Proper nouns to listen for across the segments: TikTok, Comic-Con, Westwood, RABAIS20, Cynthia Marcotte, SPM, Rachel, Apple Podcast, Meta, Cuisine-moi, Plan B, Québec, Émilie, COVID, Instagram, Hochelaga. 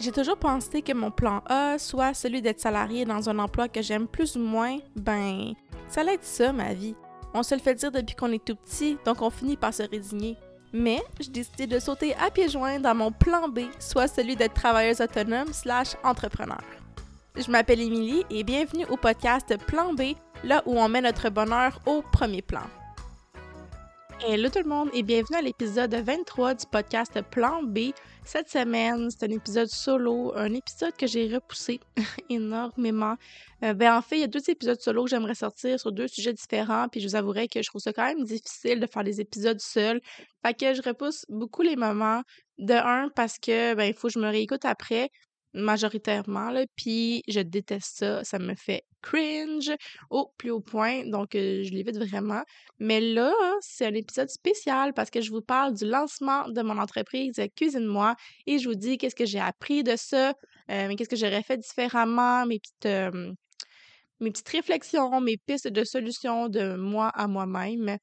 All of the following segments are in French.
J'ai toujours pensé que mon plan A, soit celui d'être salarié dans un emploi que j'aime plus ou moins, ça allait être ça, ma vie. On se le fait dire depuis qu'on est tout petit, donc on finit par se résigner. Mais j'ai décidé de sauter à pieds joints dans mon plan B, soit celui d'être travailleuse autonome/entrepreneur. Je m'appelle Émilie et bienvenue au podcast Plan B, là où on met notre bonheur au premier plan. Hello tout le monde et bienvenue à l'épisode 23 du podcast Plan B. Cette semaine, c'est un épisode solo, un épisode que j'ai repoussé énormément. En fait, il y a deux épisodes solo que j'aimerais sortir sur deux sujets différents, puis je vous avouerai que je trouve ça quand même difficile de faire des épisodes seuls. Fait que je repousse beaucoup les moments. De un, parce que il faut que je me réécoute après, majoritairement, là, puis je déteste ça, ça me fait cringe au plus haut point, donc je l'évite vraiment. Mais là, c'est un épisode spécial parce que je vous parle du lancement de mon entreprise Cuisine-moi et je vous dis qu'est-ce que j'ai appris de ça, qu'est-ce que j'aurais fait différemment, mes petites réflexions, mes pistes de solutions de moi à moi-même.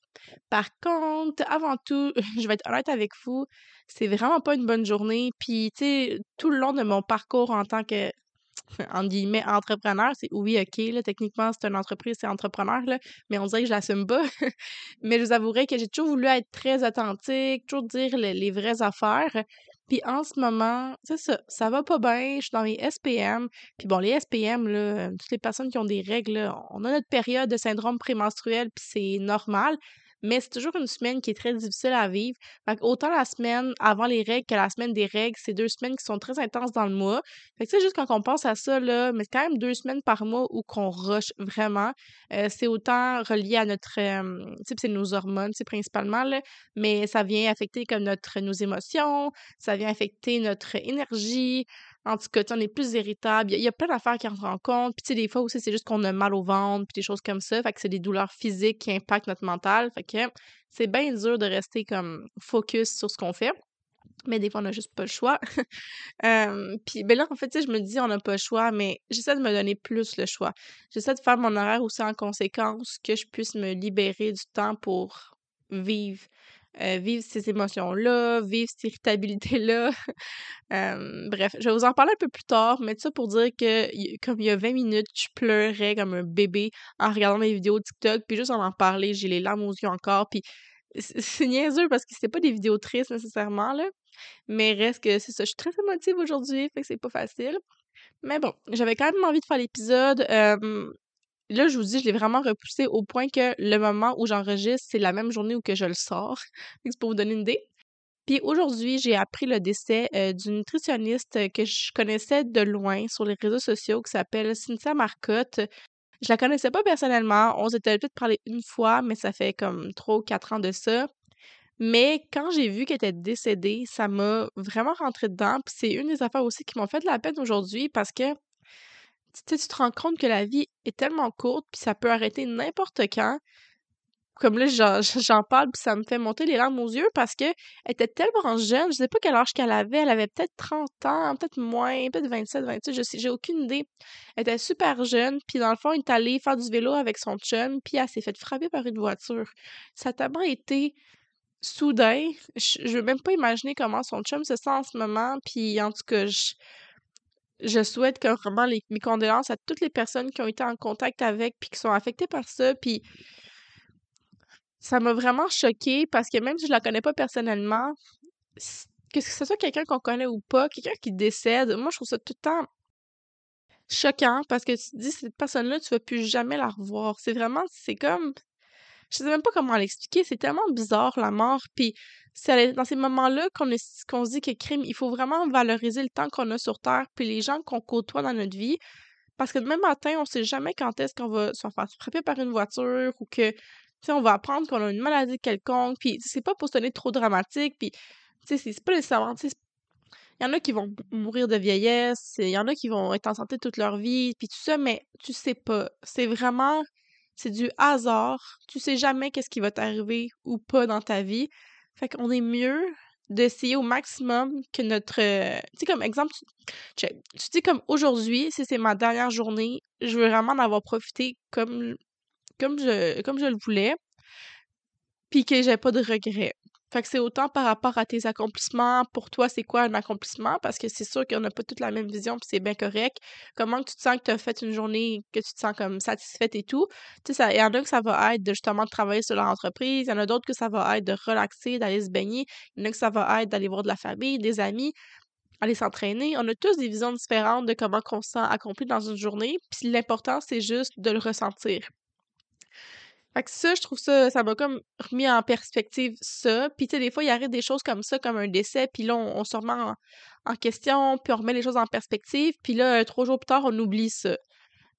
Par contre, avant tout, je vais être honnête avec vous, c'est vraiment pas une bonne journée. Puis, tu sais, tout le long de mon parcours en tant que, entre guillemets, entrepreneur, c'est oui, ok, là, techniquement, c'est une entreprise, c'est entrepreneur, là, mais on dirait que je l'assume pas. Mais je vous avouerai que j'ai toujours voulu être très authentique, toujours dire les vraies affaires. Puis en ce moment, c'est ça, ça va pas bien, je suis dans les SPM. Puis bon, les SPM, là, toutes les personnes qui ont des règles, là, on a notre période de syndrome prémenstruel, puis c'est normal, mais c'est toujours une semaine qui est très difficile à vivre. Fait qu'autant la semaine avant les règles que la semaine des règles, c'est deux semaines qui sont très intenses dans le mois. Fait que c'est juste quand on pense à ça, là, mais c'est quand même deux semaines par mois où qu'on rush vraiment. C'est autant relié à notre, c'est nos hormones, c'est principalement, là, mais ça vient affecter comme nos émotions, ça vient affecter notre énergie. En tout cas, on est plus irritable. Il y a plein d'affaires qui rentrent en compte. Puis, tu sais, des fois aussi, c'est juste qu'on a mal au ventre, puis des choses comme ça. Fait que c'est des douleurs physiques qui impactent notre mental. Fait que c'est bien dur de rester comme focus sur ce qu'on fait. Mais des fois, on n'a juste pas le choix. Puis là, en fait, tu sais, je me dis, on n'a pas le choix, mais j'essaie de me donner plus le choix. J'essaie de faire mon horaire aussi en conséquence, que je puisse me libérer du temps pour vivre. Vivre ces émotions-là, vivre cette irritabilité-là. Bref, je vais vous en parler un peu plus tard, mais ça pour dire que, comme il y a 20 minutes, je pleurais comme un bébé en regardant mes vidéos TikTok, puis juste en parler, j'ai les larmes aux yeux encore, puis c'est niaiseux parce que c'était pas des vidéos tristes nécessairement, là, mais reste que c'est ça, je suis très émotive aujourd'hui, fait que c'est pas facile. Mais bon, j'avais quand même envie de faire l'épisode. Là, je vous dis, je l'ai vraiment repoussé au point que le moment où j'enregistre, c'est la même journée où que je le sors. C'est pour vous donner une idée. Puis aujourd'hui, j'ai appris le décès d'une nutritionniste que je connaissais de loin sur les réseaux sociaux qui s'appelle Cynthia Marcotte. Je la connaissais pas personnellement. On s'était peut-être parlé une fois, mais ça fait comme 3 ou 4 ans de ça. Mais quand j'ai vu qu'elle était décédée, ça m'a vraiment rentré dedans. Puis c'est une des affaires aussi qui m'ont fait de la peine aujourd'hui parce que tu te rends compte que la vie est tellement courte, puis ça peut arrêter n'importe quand. Comme là, j'en parle, puis ça me fait monter les larmes aux yeux parce qu'elle était tellement jeune. Je sais pas quel âge qu'elle avait. Elle avait peut-être 30 ans, peut-être moins, peut-être 27, 28, je sais, j'ai aucune idée. Elle était super jeune, puis dans le fond, elle est allée faire du vélo avec son chum, puis elle s'est fait frapper par une voiture. Ça a tellement été soudain. Je veux même pas imaginer comment son chum se sent en ce moment, puis en tout cas, Je souhaite que vraiment mes condoléances à toutes les personnes qui ont été en contact avec puis qui sont affectées par ça. Puis ça m'a vraiment choquée parce que même si je la connais pas personnellement, que ce soit quelqu'un qu'on connaît ou pas, quelqu'un qui décède, moi je trouve ça tout le temps choquant parce que tu te dis cette personne-là, tu vas plus jamais la revoir. C'est vraiment, c'est comme... Je sais même pas comment l'expliquer, c'est tellement bizarre la mort, puis c'est dans ces moments-là qu'on se dit que crime, il faut vraiment valoriser le temps qu'on a sur Terre, puis les gens qu'on côtoie dans notre vie, parce que demain matin, on sait jamais quand est-ce qu'on va se faire frapper par une voiture, ou que, tu sais, on va apprendre qu'on a une maladie quelconque, puis c'est pas pour se donner trop dramatique, puis, tu sais, c'est pas nécessairement, tu sais, il y en a qui vont mourir de vieillesse, il y en a qui vont être en santé toute leur vie, puis tout ça, mais tu sais pas, c'est vraiment... C'est du hasard. Tu sais jamais qu'est-ce qui va t'arriver ou pas dans ta vie. Fait qu'on est mieux d'essayer au maximum que notre... Tu sais, comme exemple, tu dis comme aujourd'hui, si c'est ma dernière journée, je veux vraiment en avoir profité comme je le voulais, puis que j'ai pas de regrets. Fait que c'est autant par rapport à tes accomplissements, pour toi, c'est quoi un accomplissement? Parce que c'est sûr qu'on n'a pas toute la même vision, puis c'est bien correct. Comment tu te sens que tu as fait une journée, que tu te sens comme satisfaite et tout? Tu sais, il y en a que ça va être de, justement de travailler sur leur entreprise, il y en a d'autres que ça va être de relaxer, d'aller se baigner, il y en a que ça va être d'aller voir de la famille, des amis, aller s'entraîner. On a tous des visions différentes de comment on se sent accompli dans une journée, puis l'important, c'est juste de le ressentir. Fait que ça, je trouve ça m'a comme remis en perspective ça. Puis tu sais, des fois, il arrive des choses comme ça, comme un décès, puis là, on se remet en question, puis on remet les choses en perspective, puis là, 3 jours plus tard, on oublie ça.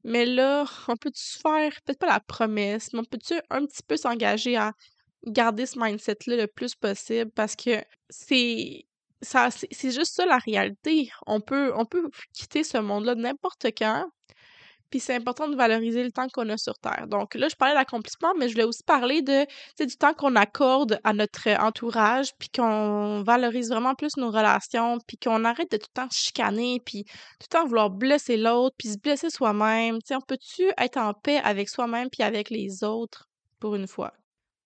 Mais là, on peut-tu faire, peut-être pas la promesse, mais on peut-tu un petit peu s'engager à garder ce mindset-là le plus possible, parce que c'est juste ça, la réalité. On peut quitter ce monde-là n'importe quand, puis c'est important de valoriser le temps qu'on a sur Terre. Donc là, je parlais d'accomplissement, mais je voulais aussi parler du temps qu'on accorde à notre entourage, puis qu'on valorise vraiment plus nos relations, puis qu'on arrête de tout le temps chicaner, puis tout le temps vouloir blesser l'autre, puis se blesser soi-même. Tu sais, on peut-tu être en paix avec soi-même puis avec les autres pour une fois?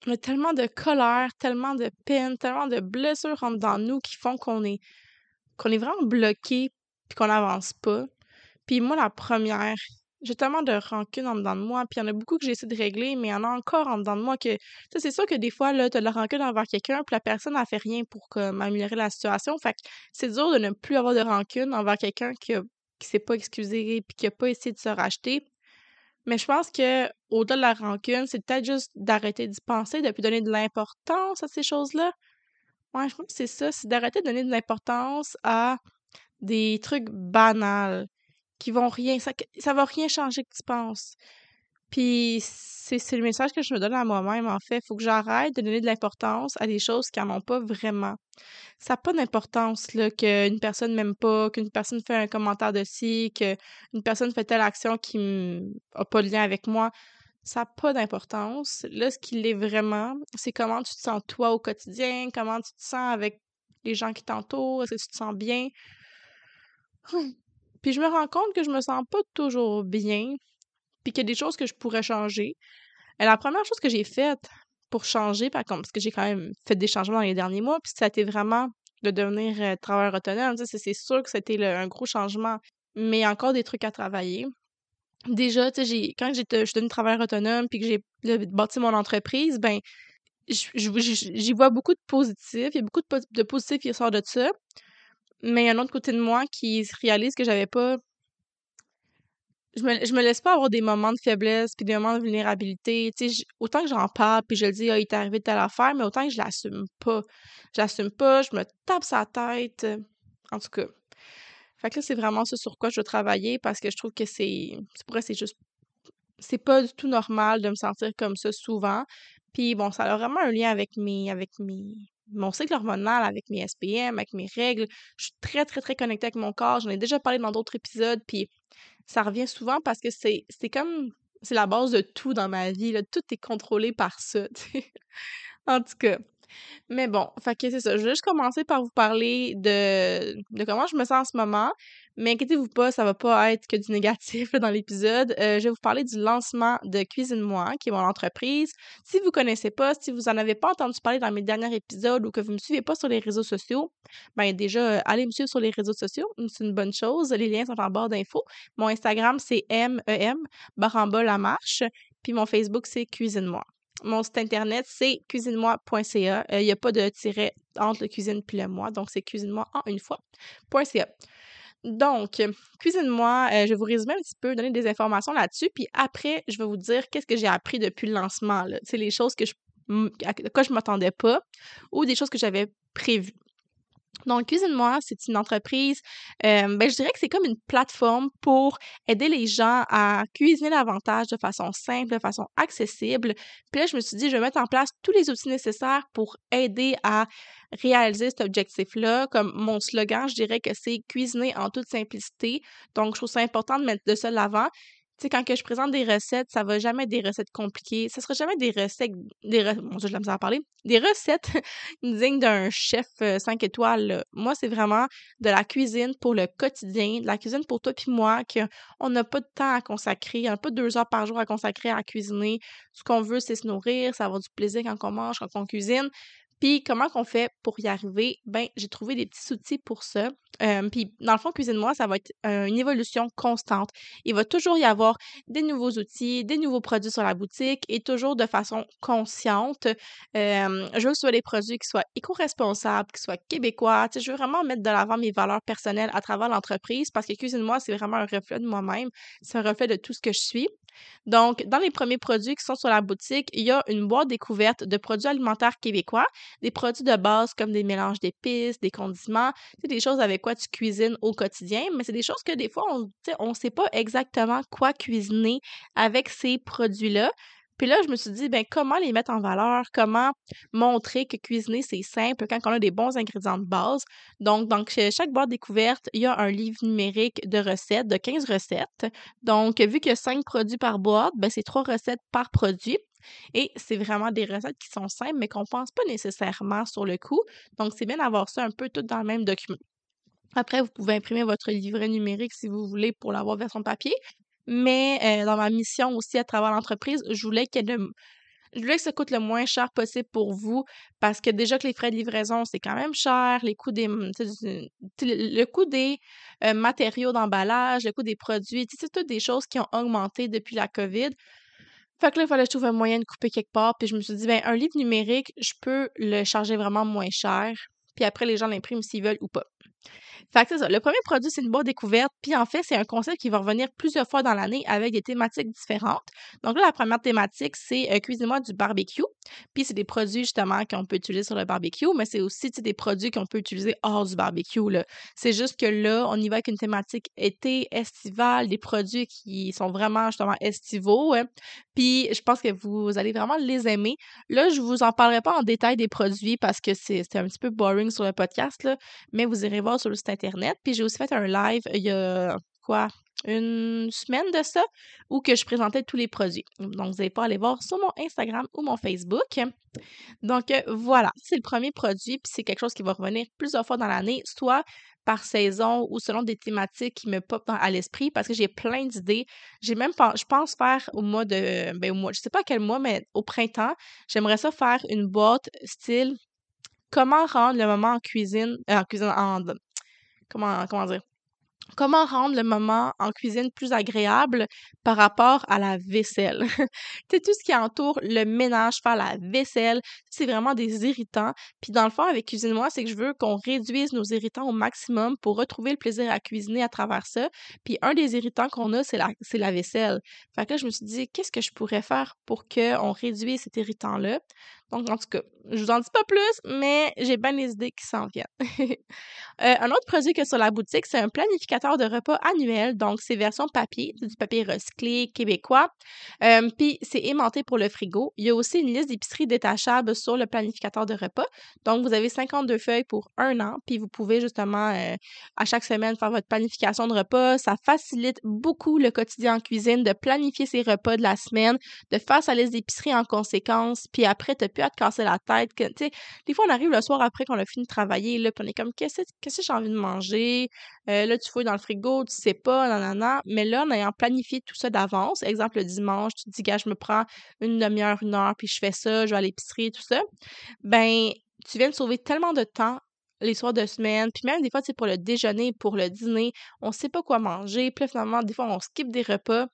On a tellement de colère, tellement de peine, tellement de blessures rentrent dans nous qui font qu'on est vraiment bloqué, puis qu'on n'avance pas. Puis moi, la première... J'ai tellement de rancune en dedans de moi, puis il y en a beaucoup que j'essaie de régler, mais il y en a encore en dedans de moi que... Tu sais, c'est sûr que des fois, là, t'as de la rancune envers quelqu'un, puis la personne n'a fait rien pour comme, améliorer la situation, fait que c'est dur de ne plus avoir de rancune envers quelqu'un qui s'est pas excusé, puis qui a pas essayé de se racheter. Mais je pense que au-delà de la rancune, c'est peut-être juste d'arrêter d'y penser, de plus donner de l'importance à ces choses-là. Ouais, je pense que c'est ça, c'est d'arrêter de donner de l'importance à des trucs banals. Qui vont rien, ça va rien changer que tu penses. Puis c'est le message que je me donne à moi-même, en fait. Faut que j'arrête de donner de l'importance à des choses qui n'en ont pas vraiment. Ça n'a pas d'importance, là, qu'une personne m'aime pas, qu'une personne fait un commentaire de ci, qu'une personne fait telle action qui n'a pas de lien avec moi. Ça n'a pas d'importance. Là, ce qui l'est vraiment, c'est comment tu te sens toi au quotidien, comment tu te sens avec les gens qui t'entourent, est-ce que tu te sens bien? Puis je me rends compte que je me sens pas toujours bien, puis qu'il y a des choses que je pourrais changer. Et la première chose que j'ai faite pour changer, par contre, parce que j'ai quand même fait des changements dans les derniers mois, puis ça a été vraiment de devenir travailleur autonome. C'est sûr que c'était un gros changement, mais encore des trucs à travailler. Déjà, tu sais, quand je suis devenue travailleur autonome, puis que j'ai bâti mon entreprise, ben j'y vois beaucoup de positifs. Il y a beaucoup de positifs qui sortent de ça. Mais il y a un autre côté de moi qui réalise que j'avais pas... Je me laisse pas avoir des moments de faiblesse puis des moments de vulnérabilité. Tu sais, autant que j'en parle puis je le dis « Ah, il t'est arrivé de telle affaire », mais autant que je l'assume pas. Je l'assume pas, je me tape sa tête. En tout cas. Fait que là, c'est vraiment ce sur quoi je veux travailler parce que je trouve que c'est pas du tout normal de me sentir comme ça souvent. Puis bon, ça a vraiment un lien avec mon cycle hormonal, avec mes SPM, avec mes règles. Je suis très, très, très connectée avec mon corps. J'en ai déjà parlé dans d'autres épisodes, puis ça revient souvent parce que c'est la base de tout dans ma vie, là. Tout est contrôlé par ça, t'sais. En tout cas. Mais bon, fait que c'est ça. Je vais juste commencer par vous parler de comment je me sens en ce moment. Mais inquiétez-vous pas, ça va pas être que du négatif là, dans l'épisode. Je vais vous parler du lancement de Cuisine-moi, qui est mon entreprise. Si vous connaissez pas, si vous en avez pas entendu parler dans mes derniers épisodes ou que vous me suivez pas sur les réseaux sociaux, ben déjà, allez me suivre sur les réseaux sociaux. C'est une bonne chose. Les liens sont en barre d'infos. Mon Instagram, c'est em_lamarche. Puis mon Facebook, c'est Cuisine-moi. Mon site internet, c'est cuisinemoi.ca. Il n'y a pas de tiret entre le cuisine puis le moi, donc c'est cuisinemoi en une fois.ca. Donc, Cuisine-moi, je vais vous résumer un petit peu, donner des informations là-dessus, puis après, je vais vous dire qu'est-ce que j'ai appris depuis le lancement, là. C'est les choses à quoi je ne m'attendais pas ou des choses que j'avais prévues. Donc, Cuisine-moi, c'est une entreprise, je dirais que c'est comme une plateforme pour aider les gens à cuisiner davantage de façon simple, de façon accessible. Puis là, je me suis dit, je vais mettre en place tous les outils nécessaires pour aider à réaliser cet objectif-là. Comme mon slogan, je dirais que c'est « cuisiner en toute simplicité ». Donc, je trouve ça important de mettre de ça de l'avant. Tu sais, quand que je présente des recettes, ça va jamais être des recettes compliquées. Ça sera jamais Mon Dieu, je l'ai mis à parler. Des recettes dignes d'un chef 5 étoiles, là. Moi, c'est vraiment de la cuisine pour le quotidien, de la cuisine pour toi puis moi, qu'on n'a pas de temps à consacrer, on n'a pas 2 heures par jour à consacrer à cuisiner. Ce qu'on veut, c'est se nourrir, c'est avoir du plaisir quand on mange, quand on cuisine. Puis comment qu'on fait pour y arriver? Ben, j'ai trouvé des petits outils pour ça. Puis dans le fond, Cuisine-moi, ça va être une évolution constante. Il va toujours y avoir des nouveaux outils, des nouveaux produits sur la boutique et toujours de façon consciente. Je veux que ce soit des produits qui soient éco-responsables, qui soient québécois. Tu sais, je veux vraiment mettre de l'avant mes valeurs personnelles à travers l'entreprise parce que Cuisine-moi, c'est vraiment un reflet de moi-même. C'est un reflet de tout ce que je suis. Donc, dans les premiers produits qui sont sur la boutique, il y a une boîte découverte de produits alimentaires québécois, des produits de base comme des mélanges d'épices, des condiments, c'est des choses avec quoi tu cuisines au quotidien, mais c'est des choses que des fois, on ne sait pas exactement quoi cuisiner avec ces produits-là. Puis là, je me suis dit, ben comment les mettre en valeur? Comment montrer que cuisiner, c'est simple quand on a des bons ingrédients de base? Donc chaque boîte découverte, il y a un livre numérique de recettes, de 15 recettes. Donc, vu qu'il y a 5 produits par boîte, ben c'est 3 recettes par produit. Et c'est vraiment des recettes qui sont simples, mais qu'on ne pense pas nécessairement sur le coup. Donc, c'est bien d'avoir ça un peu tout dans le même document. Après, vous pouvez imprimer votre livret numérique si vous voulez pour l'avoir version papier. Mais dans ma mission aussi à travers l'entreprise, je voulais que ça coûte le moins cher possible pour vous parce que déjà que les frais de livraison, c'est quand même cher, les coûts des, le coût des matériaux d'emballage, le coût des produits, c'est toutes des choses qui ont augmenté depuis la COVID. Fait que là, il fallait que je trouve un moyen de couper quelque part. Puis je me suis dit, ben un livre numérique, je peux le charger vraiment moins cher. Puis après, les gens l'impriment s'ils veulent ou pas. Fait que c'est ça. Le premier produit, c'est une boîte découverte. Puis en fait, c'est un concept qui va revenir plusieurs fois dans l'année avec des thématiques différentes. Donc là, la première thématique, c'est Cuisine-moi du barbecue. Puis c'est des produits, justement, qu'on peut utiliser sur le barbecue, mais c'est aussi des produits qu'on peut utiliser hors du barbecue, là. C'est juste que là, on y va avec une thématique été, estivale, des produits qui sont vraiment, justement, estivaux. Hein. Puis je pense que vous allez vraiment les aimer. Là, je vous en parlerai pas en détail des produits parce que c'était un petit peu boring sur le podcast, là, mais vous irez voir sur le site Internet. Puis j'ai aussi fait un live il y a une semaine de ça où que je présentais tous les produits. Donc, vous n'allez pas aller voir sur mon Instagram ou mon Facebook. Donc, voilà, c'est le premier produit, puis c'est quelque chose qui va revenir plusieurs fois dans l'année, soit par saison ou selon des thématiques qui me popent à l'esprit parce que j'ai plein d'idées. Je pense faire je sais pas à quel mois, mais au printemps, j'aimerais ça faire une boîte style comment rendre le moment Comment rendre le moment en cuisine plus agréable par rapport à la vaisselle? C'est tout ce qui entoure le ménage, faire la vaisselle, c'est vraiment des irritants. Puis dans le fond, avec Cuisine-moi, c'est que je veux qu'on réduise nos irritants au maximum pour retrouver le plaisir à cuisiner à travers ça. Puis un des irritants qu'on a, c'est la vaisselle. Fait que là, je me suis dit, qu'est-ce que je pourrais faire pour qu'on réduise cet irritant-là? Donc, en tout cas, je vous en dis pas plus, mais j'ai bien les idées qui s'en viennent. Un autre produit que sur la boutique, c'est un planificateur de repas annuel. Donc, c'est version papier, c'est du papier recyclé québécois. Puis, c'est aimanté pour le frigo. Il y a aussi une liste d'épiceries détachables sur le planificateur de repas. Donc, vous avez 52 feuilles pour 1 an. Puis, vous pouvez justement, à chaque semaine, faire votre planification de repas. Ça facilite beaucoup le quotidien en cuisine de planifier ses repas de la semaine, de faire sa liste d'épiceries en conséquence. Puis après, puis à te casser la tête. Tu sais, des fois, on arrive le soir après qu'on a fini de travailler, là, puis on est comme, qu'est-ce que j'ai envie de manger? Là, tu fouilles dans le frigo, tu sais pas, nanana. Mais là, en ayant planifié tout ça d'avance, exemple, le dimanche, tu te dis, gars, je me prends une demi-heure, 1 heure, puis je fais ça, je vais à l'épicerie, tout ça. Ben, tu viens de sauver tellement de temps les soirs de semaine, puis même des fois, tu sais, pour le déjeuner, pour le dîner, on sait pas quoi manger, puis finalement, des fois, on skip des repas.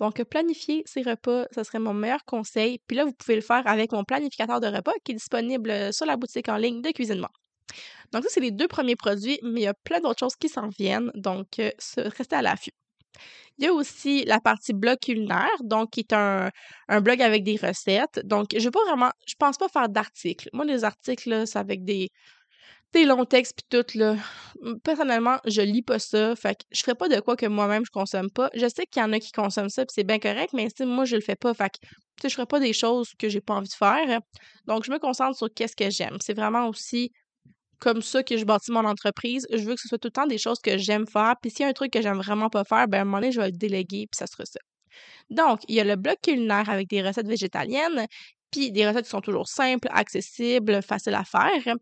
Donc, planifier ses repas, ce serait mon meilleur conseil. Puis là, vous pouvez le faire avec mon planificateur de repas qui est disponible sur la boutique en ligne de Cuisine-moi. Donc, ça, c'est les 2 premiers produits, mais il y a plein d'autres choses qui s'en viennent. Donc, restez à l'affût. Il y a aussi la partie blog culinaire, donc qui est un blog avec des recettes. Donc, je pense pas faire d'articles. Moi, les articles, là, c'est avec des longs textes puis tout, là. Personnellement, je lis pas ça, fait que je ferais pas de quoi que moi-même je consomme pas. Je sais qu'il y en a qui consomment ça, puis c'est bien correct, mais moi, je le fais pas, fait que je ferais pas des choses que j'ai pas envie de faire. Donc, je me concentre sur qu'est-ce que j'aime. C'est vraiment aussi comme ça que je bâtis mon entreprise. Je veux que ce soit tout le temps des choses que j'aime faire, puis s'il y a un truc que j'aime vraiment pas faire, ben à un moment donné, je vais le déléguer, puis ça sera ça. Donc, il y a le blog culinaire avec des recettes végétaliennes, puis des recettes qui sont toujours simples, accessibles, faciles à faire.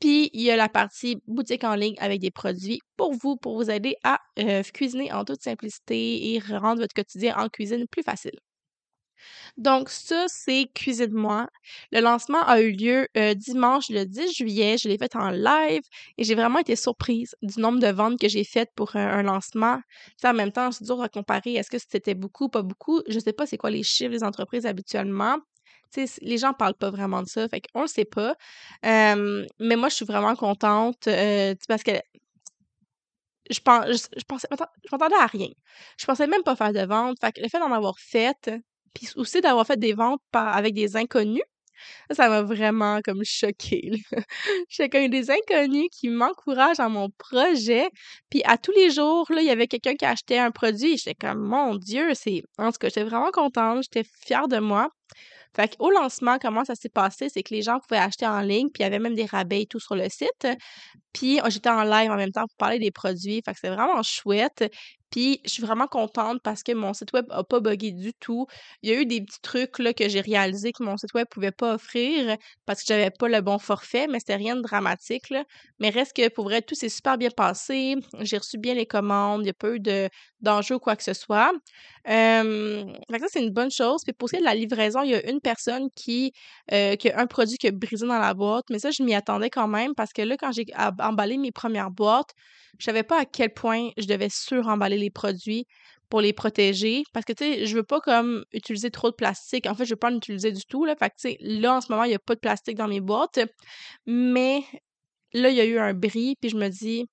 Puis, il y a la partie boutique en ligne avec des produits pour vous aider à cuisiner en toute simplicité et rendre votre quotidien en cuisine plus facile. Donc, ça, c'est Cuisine-moi. Le lancement a eu lieu dimanche le 10 juillet. Je l'ai fait en live et j'ai vraiment été surprise du nombre de ventes que j'ai faites pour un lancement. T'sais, en même temps, c'est dur à comparer. Est-ce que c'était beaucoup, pas beaucoup? Je sais pas c'est quoi les chiffres des entreprises habituellement. T'sais, les gens parlent pas vraiment de ça, fait qu'on le sait pas. Mais moi, je suis vraiment contente parce que je m'entendais à rien. Je pensais même pas faire de vente. Fait que le fait d'en avoir fait, puis aussi d'avoir fait des ventes avec des inconnus, ça m'a vraiment comme choquée. J'ai connu des inconnus qui m'encouragent à mon projet. Puis à tous les jours, là, il y avait quelqu'un qui achetait un produit. J'étais comme, mon Dieu, c'est... En tout cas, j'étais vraiment contente. J'étais fière de moi. Fait qu'au lancement, comment ça s'est passé, c'est que les gens pouvaient acheter en ligne, puis il y avait même des rabais et tout sur le site. Puis j'étais en live en même temps pour parler des produits, fait que c'est vraiment chouette. Puis je suis vraiment contente parce que mon site web n'a pas buggé du tout. Il y a eu des petits trucs là, que j'ai réalisé que mon site web ne pouvait pas offrir parce que j'avais pas le bon forfait, mais c'était rien de dramatique, là. Mais reste que pour vrai, tout s'est super bien passé. J'ai reçu bien les commandes, il n'y a pas eu d'enjeu ou quoi que ce soit. Fait que ça, c'est une bonne chose. Puis pour ce qui est de la livraison, il y a une personne qui a un produit qui a brisé dans la boîte, mais ça, je m'y attendais quand même parce que là, quand j'ai emballé mes premières boîtes, je savais pas à quel point je devais sur-emballer les produits pour les protéger parce que, tu sais, je veux pas comme utiliser trop de plastique. En fait, je veux pas en utiliser du tout, là. Fait que, tu sais, là, en ce moment, il y a pas de plastique dans mes boîtes, mais là, il y a eu un bris, puis je me dis...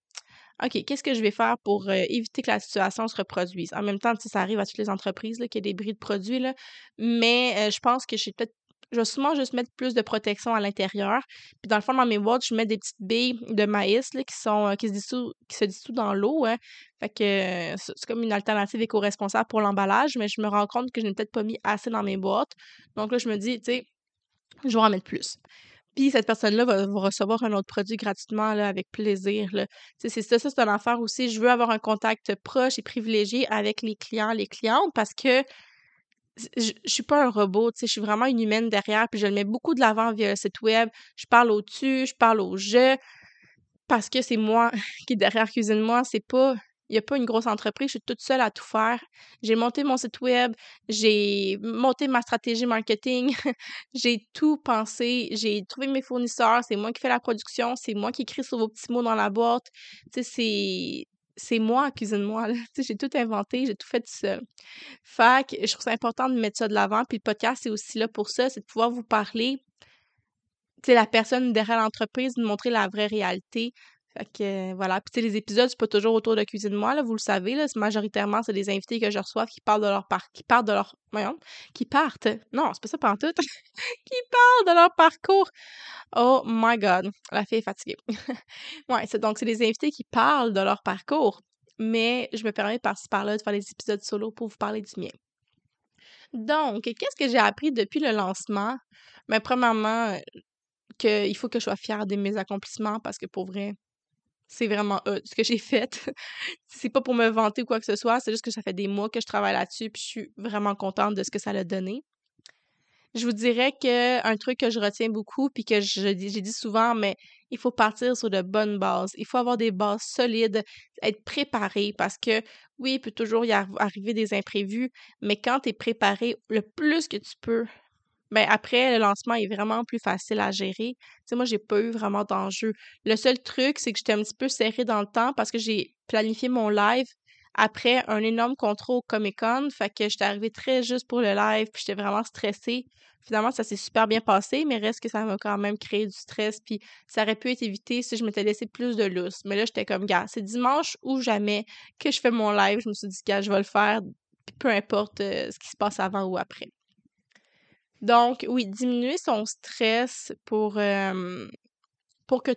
OK, qu'est-ce que je vais faire pour éviter que la situation se reproduise? En même temps, tu sais, ça arrive à toutes les entreprises là, qu'il y a des bris de produits, là, mais je pense que je vais souvent juste mettre plus de protection à l'intérieur. Puis dans le fond, dans mes boîtes, je mets des petites billes de maïs là, qui se dissout dans l'eau. Hein. Fait que c'est comme une alternative éco-responsable pour l'emballage, mais je me rends compte que je n'ai peut-être pas mis assez dans mes boîtes. Donc là, je me dis, tu sais, je vais en mettre plus. Puis cette personne-là va recevoir un autre produit gratuitement, là, avec plaisir, là. Tu sais, c'est ça, c'est une affaire aussi. Je veux avoir un contact proche et privilégié avec les clients, les clientes, parce que je suis pas un robot, tu sais, je suis vraiment une humaine derrière, puis je le mets beaucoup de l'avant via le site web. Je parle au tu, je parle au je, parce que c'est moi qui est derrière Cuisine-moi, c'est pas... Il n'y a pas une grosse entreprise, je suis toute seule à tout faire. J'ai monté mon site web, j'ai monté ma stratégie marketing, j'ai tout pensé, j'ai trouvé mes fournisseurs, c'est moi qui fais la production, c'est moi qui écris sur vos petits mots dans la boîte. Tu sais, c'est moi, Cuisine-moi. Tu sais, j'ai tout inventé, j'ai tout fait tout seul. Fait que je trouve ça important de mettre ça de l'avant. Puis le podcast, c'est aussi là pour ça, c'est de pouvoir vous parler, tu sais, la personne derrière l'entreprise, de montrer la vraie réalité. Fait que voilà. Puis tu sais, les épisodes, c'est pas toujours autour de Cuisine-moi, là, vous le savez, là, majoritairement, c'est des invités que je reçois qui parlent de leur qui parlent de leur parcours. Oh my God, la fille est fatiguée. Ouais, c'est des invités qui parlent de leur parcours, mais je me permets par-ci par-là de faire des épisodes solo pour vous parler du mien. Donc, qu'est-ce que j'ai appris depuis le lancement? Mais premièrement, qu'il faut que je sois fière de mes accomplissements parce que pour vrai, c'est vraiment ce que j'ai fait. C'est pas pour me vanter ou quoi que ce soit, c'est juste que ça fait des mois que je travaille là-dessus puis je suis vraiment contente de ce que ça a donné. Je vous dirais qu'un truc que je retiens beaucoup puis que j'ai dit souvent, mais il faut partir sur de bonnes bases. Il faut avoir des bases solides, être préparé parce que, oui, il peut toujours y arriver des imprévus, mais quand tu es préparé le plus que tu peux, ben après, le lancement est vraiment plus facile à gérer. Tu sais, moi, j'ai pas eu vraiment d'enjeu. Le seul truc, c'est que j'étais un petit peu serrée dans le temps parce que j'ai planifié mon live après un énorme contrôle au Comic-Con. Fait que j'étais arrivée très juste pour le live, puis j'étais vraiment stressée. Finalement, ça s'est super bien passé, mais reste que ça m'a quand même créé du stress, puis ça aurait pu être évité si je m'étais laissé plus de lousse. Mais là, j'étais comme, gars, c'est dimanche ou jamais que je fais mon live. Je me suis dit, gars, je vais le faire, puis peu importe ce qui se passe avant ou après. Donc, oui, diminuer son stress pour que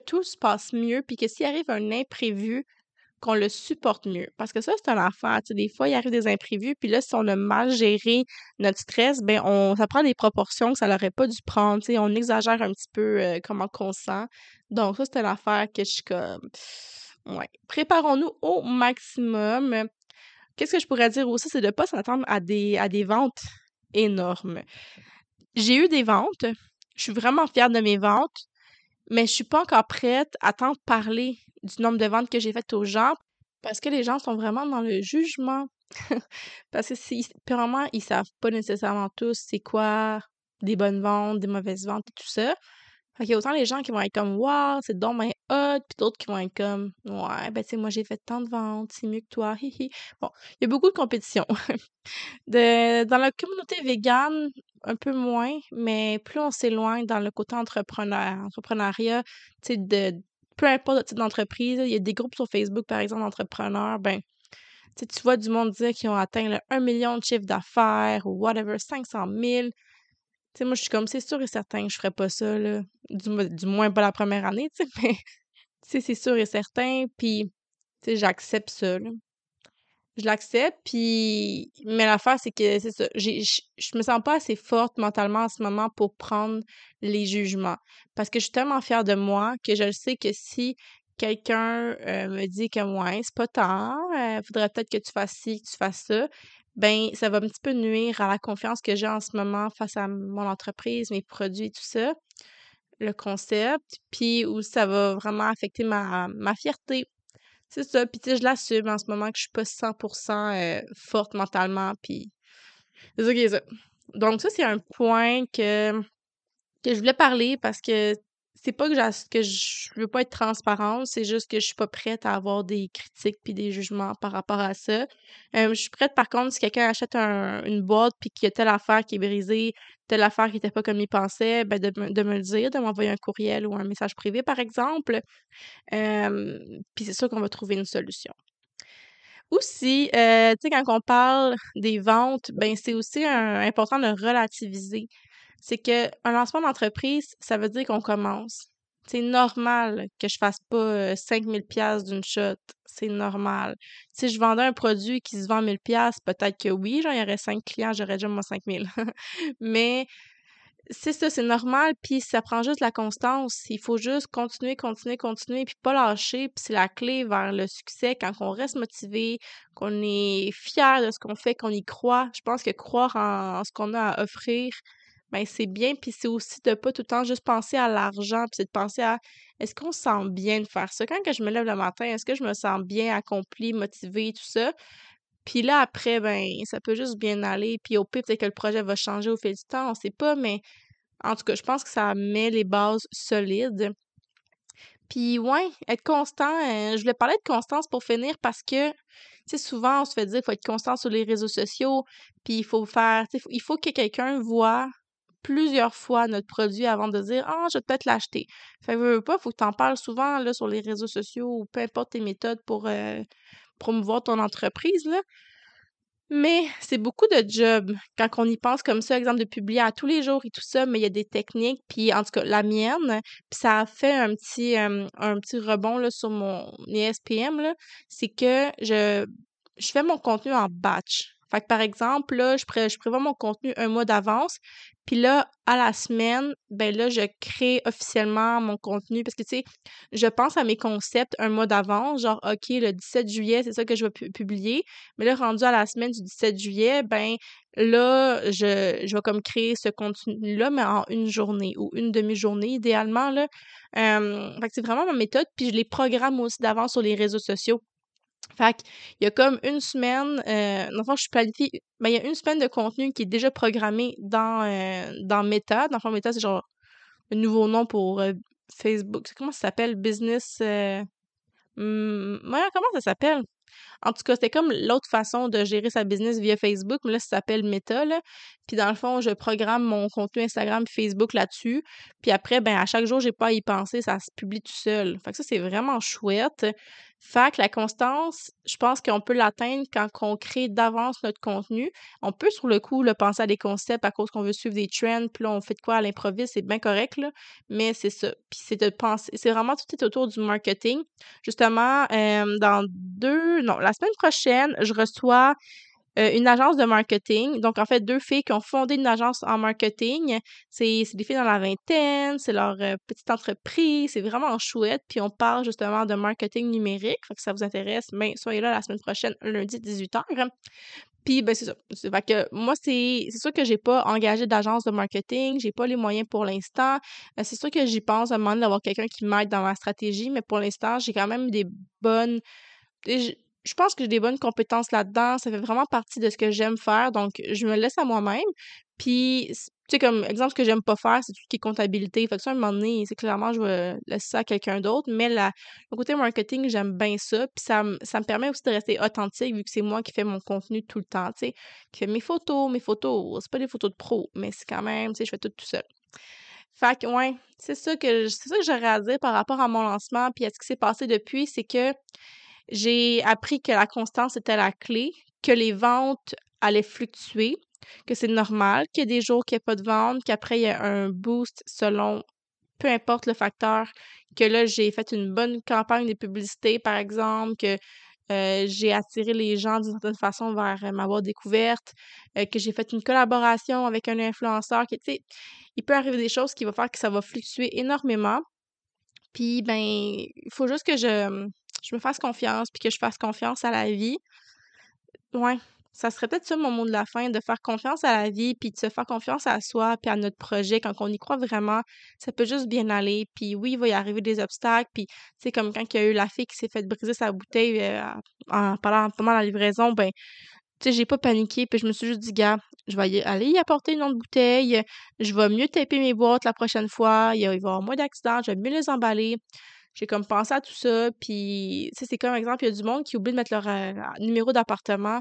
tout se passe mieux, puis que s'il arrive un imprévu, qu'on le supporte mieux. Parce que ça, c'est une affaire. Tu sais, des fois, il arrive des imprévus, puis là, si on a mal géré notre stress, ben ça prend des proportions que ça n'aurait pas dû prendre. Tu sais, on exagère un petit peu comment qu'on sent. Donc, ça, c'est une affaire que je suis comme... Ouais. Préparons-nous au maximum. Qu'est-ce que je pourrais dire aussi, c'est de ne pas s'attendre à des ventes énormes. J'ai eu des ventes, je suis vraiment fière de mes ventes, mais je suis pas encore prête à tant parler du nombre de ventes que j'ai faites aux gens parce que les gens sont vraiment dans le jugement. Parce que premièrement, ils savent pas nécessairement tous c'est quoi des bonnes ventes, des mauvaises ventes et tout ça. Fait qu'il y a autant les gens qui vont être comme « Wow, c'est donc ben hot », puis d'autres qui vont être comme « Ouais, ben tu sais, moi j'ai fait tant de ventes, c'est mieux que toi, hihi ». Bon, il y a beaucoup de compétition. Dans la communauté végane, un peu moins, mais plus on s'éloigne dans le côté entrepreneuriat, tu sais, peu importe le type d'entreprise, il y a des groupes sur Facebook, par exemple, d'entrepreneurs, ben tu vois du monde dire qu'ils ont atteint le 1 million de chiffre d'affaires ou whatever, 500 000. Tu sais, moi, je suis comme, c'est sûr et certain que je ferais pas ça, là. Du moins, pas la première année, tu sais, mais, tu sais, c'est sûr et certain, puis, tu sais, j'accepte ça, là. Je l'accepte, puis, mais l'affaire, c'est que, c'est ça, je me sens pas assez forte mentalement en ce moment pour prendre les jugements, parce que je suis tellement fière de moi que je le sais que si quelqu'un me dit que, ouais, c'est pas tant, faudrait peut-être que tu fasses ci, que tu fasses ça, ben ça va un petit peu nuire à la confiance que j'ai en ce moment face à mon entreprise, mes produits, tout ça, le concept, puis où ça va vraiment affecter ma fierté. C'est ça, puis tu sais, je l'assume en ce moment que je suis pas 100% forte mentalement, puis c'est ça qui est ça. Donc ça, c'est un point que je voulais parler parce que c'est pas que je veux pas être transparente, c'est juste que je suis pas prête à avoir des critiques puis des jugements par rapport à ça. Je suis prête, par contre, si quelqu'un achète une boîte puis qu'il y a telle affaire qui est brisée, telle affaire qui était pas comme il pensait, ben de me le dire, de m'envoyer un courriel ou un message privé, par exemple. Puis c'est sûr qu'on va trouver une solution. Aussi, tu sais, quand on parle des ventes, ben c'est aussi important de relativiser. C'est qu'un lancement d'entreprise, ça veut dire qu'on commence. C'est normal que je fasse pas 5 000 $ d'une shot. C'est normal. Si je vendais un produit qui se vend 1 000 $, peut-être que oui, genre, il y aurait 5 clients, j'aurais déjà mon 5 000 $. Mais c'est ça, c'est normal, puis ça prend juste la constance. Il faut juste continuer, puis pas lâcher, puis c'est la clé vers le succès. Quand on reste motivé, qu'on est fier de ce qu'on fait, qu'on y croit, je pense que croire en ce qu'on a à offrir, ben c'est bien, puis c'est aussi de pas tout le temps juste penser à l'argent, puis c'est de penser à est-ce qu'on se sent bien de faire ça? Quand que je me lève le matin, est-ce que je me sens bien accomplie, motivée, tout ça? Puis là, après, ben ça peut juste bien aller, puis au pire, peut-être que le projet va changer au fil du temps, on sait pas, mais en tout cas, je pense que ça met les bases solides. Puis ouais, être constant, je voulais parler de constance pour finir parce que, tu sais, souvent, on se fait dire qu'il faut être constant sur les réseaux sociaux, puis il faut que quelqu'un voit plusieurs fois notre produit avant de dire « Ah, je vais peut-être l'acheter. » Fait que veux pas, faut que t'en parles souvent là, sur les réseaux sociaux ou peu importe tes méthodes pour promouvoir ton entreprise, là. Mais c'est beaucoup de job quand on y pense comme ça, exemple de publier à tous les jours et tout ça, mais il y a des techniques, puis en tout cas, la mienne, puis ça a fait un petit rebond là, sur mon ESPM, là, c'est que je fais mon contenu en batch. Fait que par exemple, là, je prévois mon contenu un mois d'avance, puis là, à la semaine, ben là, je crée officiellement mon contenu parce que, tu sais, je pense à mes concepts un mois d'avance, genre, OK, le 17 juillet, c'est ça que je vais publier, mais là, rendu à la semaine du 17 juillet, ben là, je vais comme créer ce contenu-là, mais en une journée ou une demi-journée, idéalement, là. Fait que c'est vraiment ma méthode, puis je les programme aussi d'avance sur les réseaux sociaux. Fait qu'il y a comme une semaine, dans le fond, je planifie, ben, il y a une semaine de contenu qui est déjà programmé dans Meta. Dans le fond, Meta, c'est genre un nouveau nom pour Facebook. Comment ça s'appelle? Business. Ouais, comment ça s'appelle? En tout cas, c'était comme l'autre façon de gérer sa business via Facebook, mais là, ça s'appelle Meta, là. Puis dans le fond, je programme mon contenu Instagram et Facebook là-dessus. Puis après, ben à chaque jour, j'ai pas à y penser, ça se publie tout seul. Fait que ça, c'est vraiment chouette. Fait que la constance, je pense qu'on peut l'atteindre quand on crée d'avance notre contenu. On peut, sur le coup, là, penser à des concepts à cause qu'on veut suivre des trends, puis là, on fait de quoi à l'improviste, c'est bien correct, là. Mais c'est ça. Puis c'est de penser, c'est vraiment tout est autour du marketing. Justement, la semaine prochaine, je reçois une agence de marketing. Donc, en fait, 2 filles qui ont fondé une agence en marketing. C'est des filles dans la vingtaine, c'est leur petite entreprise, c'est vraiment chouette. Puis, on parle justement de marketing numérique. Fait que ça vous intéresse, ben, soyez là la semaine prochaine, lundi 18 h. Puis, ben, c'est ça. Fait que moi, c'est sûr que j'ai pas engagé d'agence de marketing, j'ai pas les moyens pour l'instant. C'est sûr que j'y pense à un moment donné d'avoir quelqu'un qui m'aide dans ma stratégie, mais pour l'instant, j'ai quand même des bonnes... je pense que j'ai des bonnes compétences là-dedans. Ça fait vraiment partie de ce que j'aime faire. Donc, je me laisse à moi-même. Puis, tu sais, comme exemple, ce que j'aime pas faire, c'est tout ce qui est comptabilité. Fait que ça, à un moment donné, c'est clairement, je vais laisser ça à quelqu'un d'autre. Mais le côté marketing, j'aime bien ça. Puis, ça me permet aussi de rester authentique, vu que c'est moi qui fais mon contenu tout le temps. Tu sais, qui fais mes photos, c'est pas des photos de pro, mais c'est quand même, tu sais, je fais tout seul. Fait que, ouais, c'est ça que j'aurais à dire par rapport à mon lancement. Puis, à ce qui s'est passé depuis, c'est que j'ai appris que la constance était la clé, que les ventes allaient fluctuer, que c'est normal, qu'il y a des jours qu'il n'y a pas de vente, qu'après il y a un boost selon peu importe le facteur, que là j'ai fait une bonne campagne de publicité par exemple, que j'ai attiré les gens d'une certaine façon vers ma boîte découverte, que j'ai fait une collaboration avec un influenceur, que tu sais, il peut arriver des choses qui vont faire que ça va fluctuer énormément. Puis ben, il faut juste que je me fasse confiance, puis que je fasse confiance à la vie. Ouais, ça serait peut-être ça mon mot de la fin, de faire confiance à la vie, puis de se faire confiance à soi, puis à notre projet. Quand on y croit vraiment, ça peut juste bien aller. Puis oui, il va y arriver des obstacles, puis tu sais, comme quand il y a eu la fille qui s'est fait briser sa bouteille pendant la livraison, ben tu sais, j'ai pas paniqué, puis je me suis juste dit, gars, je vais aller y apporter une autre bouteille, je vais mieux taper mes boîtes la prochaine fois, il va y avoir moins d'accidents, je vais mieux les emballer. J'ai comme pensé à tout ça, puis tu sais, c'est comme exemple, il y a du monde qui oublie de mettre leur numéro d'appartement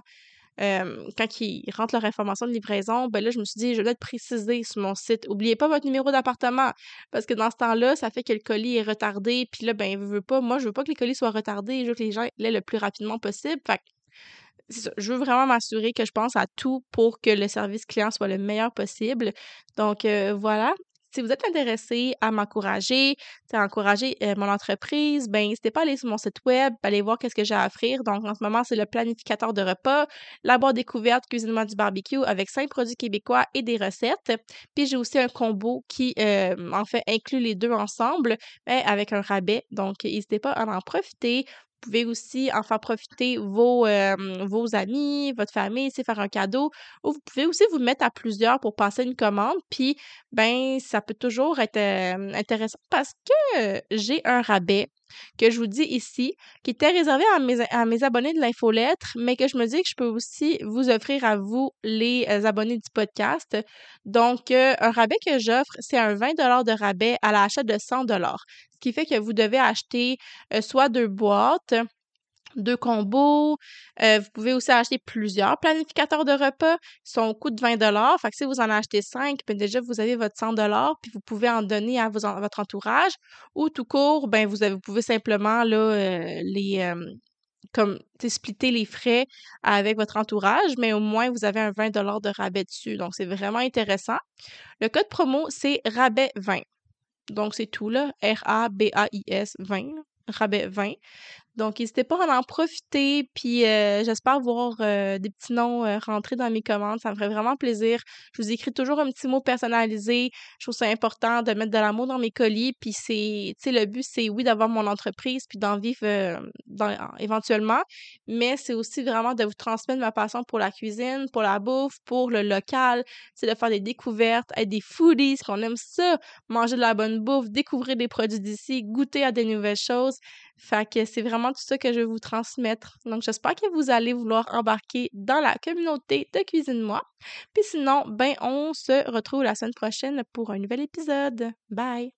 quand ils rentrent leur information de livraison. Ben là, je me suis dit, je vais peut-être préciser sur mon site, oubliez pas votre numéro d'appartement, parce que dans ce temps-là, ça fait que le colis est retardé, puis là, ben, je veux pas que les colis soient retardés, je veux que les gens l'aient le plus rapidement possible, fait que c'est ça, je veux vraiment m'assurer que je pense à tout pour que le service client soit le meilleur possible, donc voilà. Si vous êtes intéressé à m'encourager, à encourager mon entreprise, ben n'hésitez pas à aller sur mon site web, aller voir qu'est-ce que j'ai à offrir. Donc, en ce moment, c'est le planificateur de repas, la boîte découverte Cuisine-moi du barbecue avec 5 produits québécois et des recettes. Puis, j'ai aussi un combo qui, en fait, inclut les deux ensemble, mais avec un rabais. Donc, n'hésitez pas à en profiter. Vous pouvez aussi en faire profiter vos amis, votre famille, c'est faire un cadeau. Ou vous pouvez aussi vous mettre à plusieurs pour passer une commande. Puis, ben, ça peut toujours être intéressant parce que j'ai un rabais que je vous dis ici, qui était réservé à mes abonnés de l'infolettre, mais que je me dis que je peux aussi vous offrir à vous, les abonnés du podcast. Donc, un rabais que j'offre, c'est un 20 $ de rabais à l'achat de 100 $. Ce qui fait que vous devez acheter soit 2 boîtes, 2 combos. Vous pouvez aussi acheter plusieurs planificateurs de repas. Ils sont au coût de 20 $. Fait que si vous en achetez 5, ben déjà, vous avez votre 100 $, puis vous pouvez en donner à votre entourage. Ou tout court, ben vous pouvez simplement là, splitter les frais avec votre entourage, mais au moins, vous avez un 20 $ de rabais dessus. Donc, c'est vraiment intéressant. Le code promo, c'est RABAIS20. Donc, c'est tout, là. RABAIS 20. Rabais 20. Donc, n'hésitez pas à en profiter, puis j'espère voir des petits noms rentrer dans mes commandes. Ça me ferait vraiment plaisir. Je vous écris toujours un petit mot personnalisé. Je trouve ça important de mettre de l'amour dans mes colis, puis c'est, tu sais, le but, c'est, oui, d'avoir mon entreprise, puis d'en vivre éventuellement, mais c'est aussi vraiment de vous transmettre ma passion pour la cuisine, pour la bouffe, pour le local, c'est de faire des découvertes, être des foodies, qu'on aime ça, manger de la bonne bouffe, découvrir des produits d'ici, goûter à des nouvelles choses. Fait que c'est vraiment tout ça que je vais vous transmettre. Donc, j'espère que vous allez vouloir embarquer dans la communauté de Cuisine-moi. Puis sinon, ben, on se retrouve la semaine prochaine pour un nouvel épisode. Bye!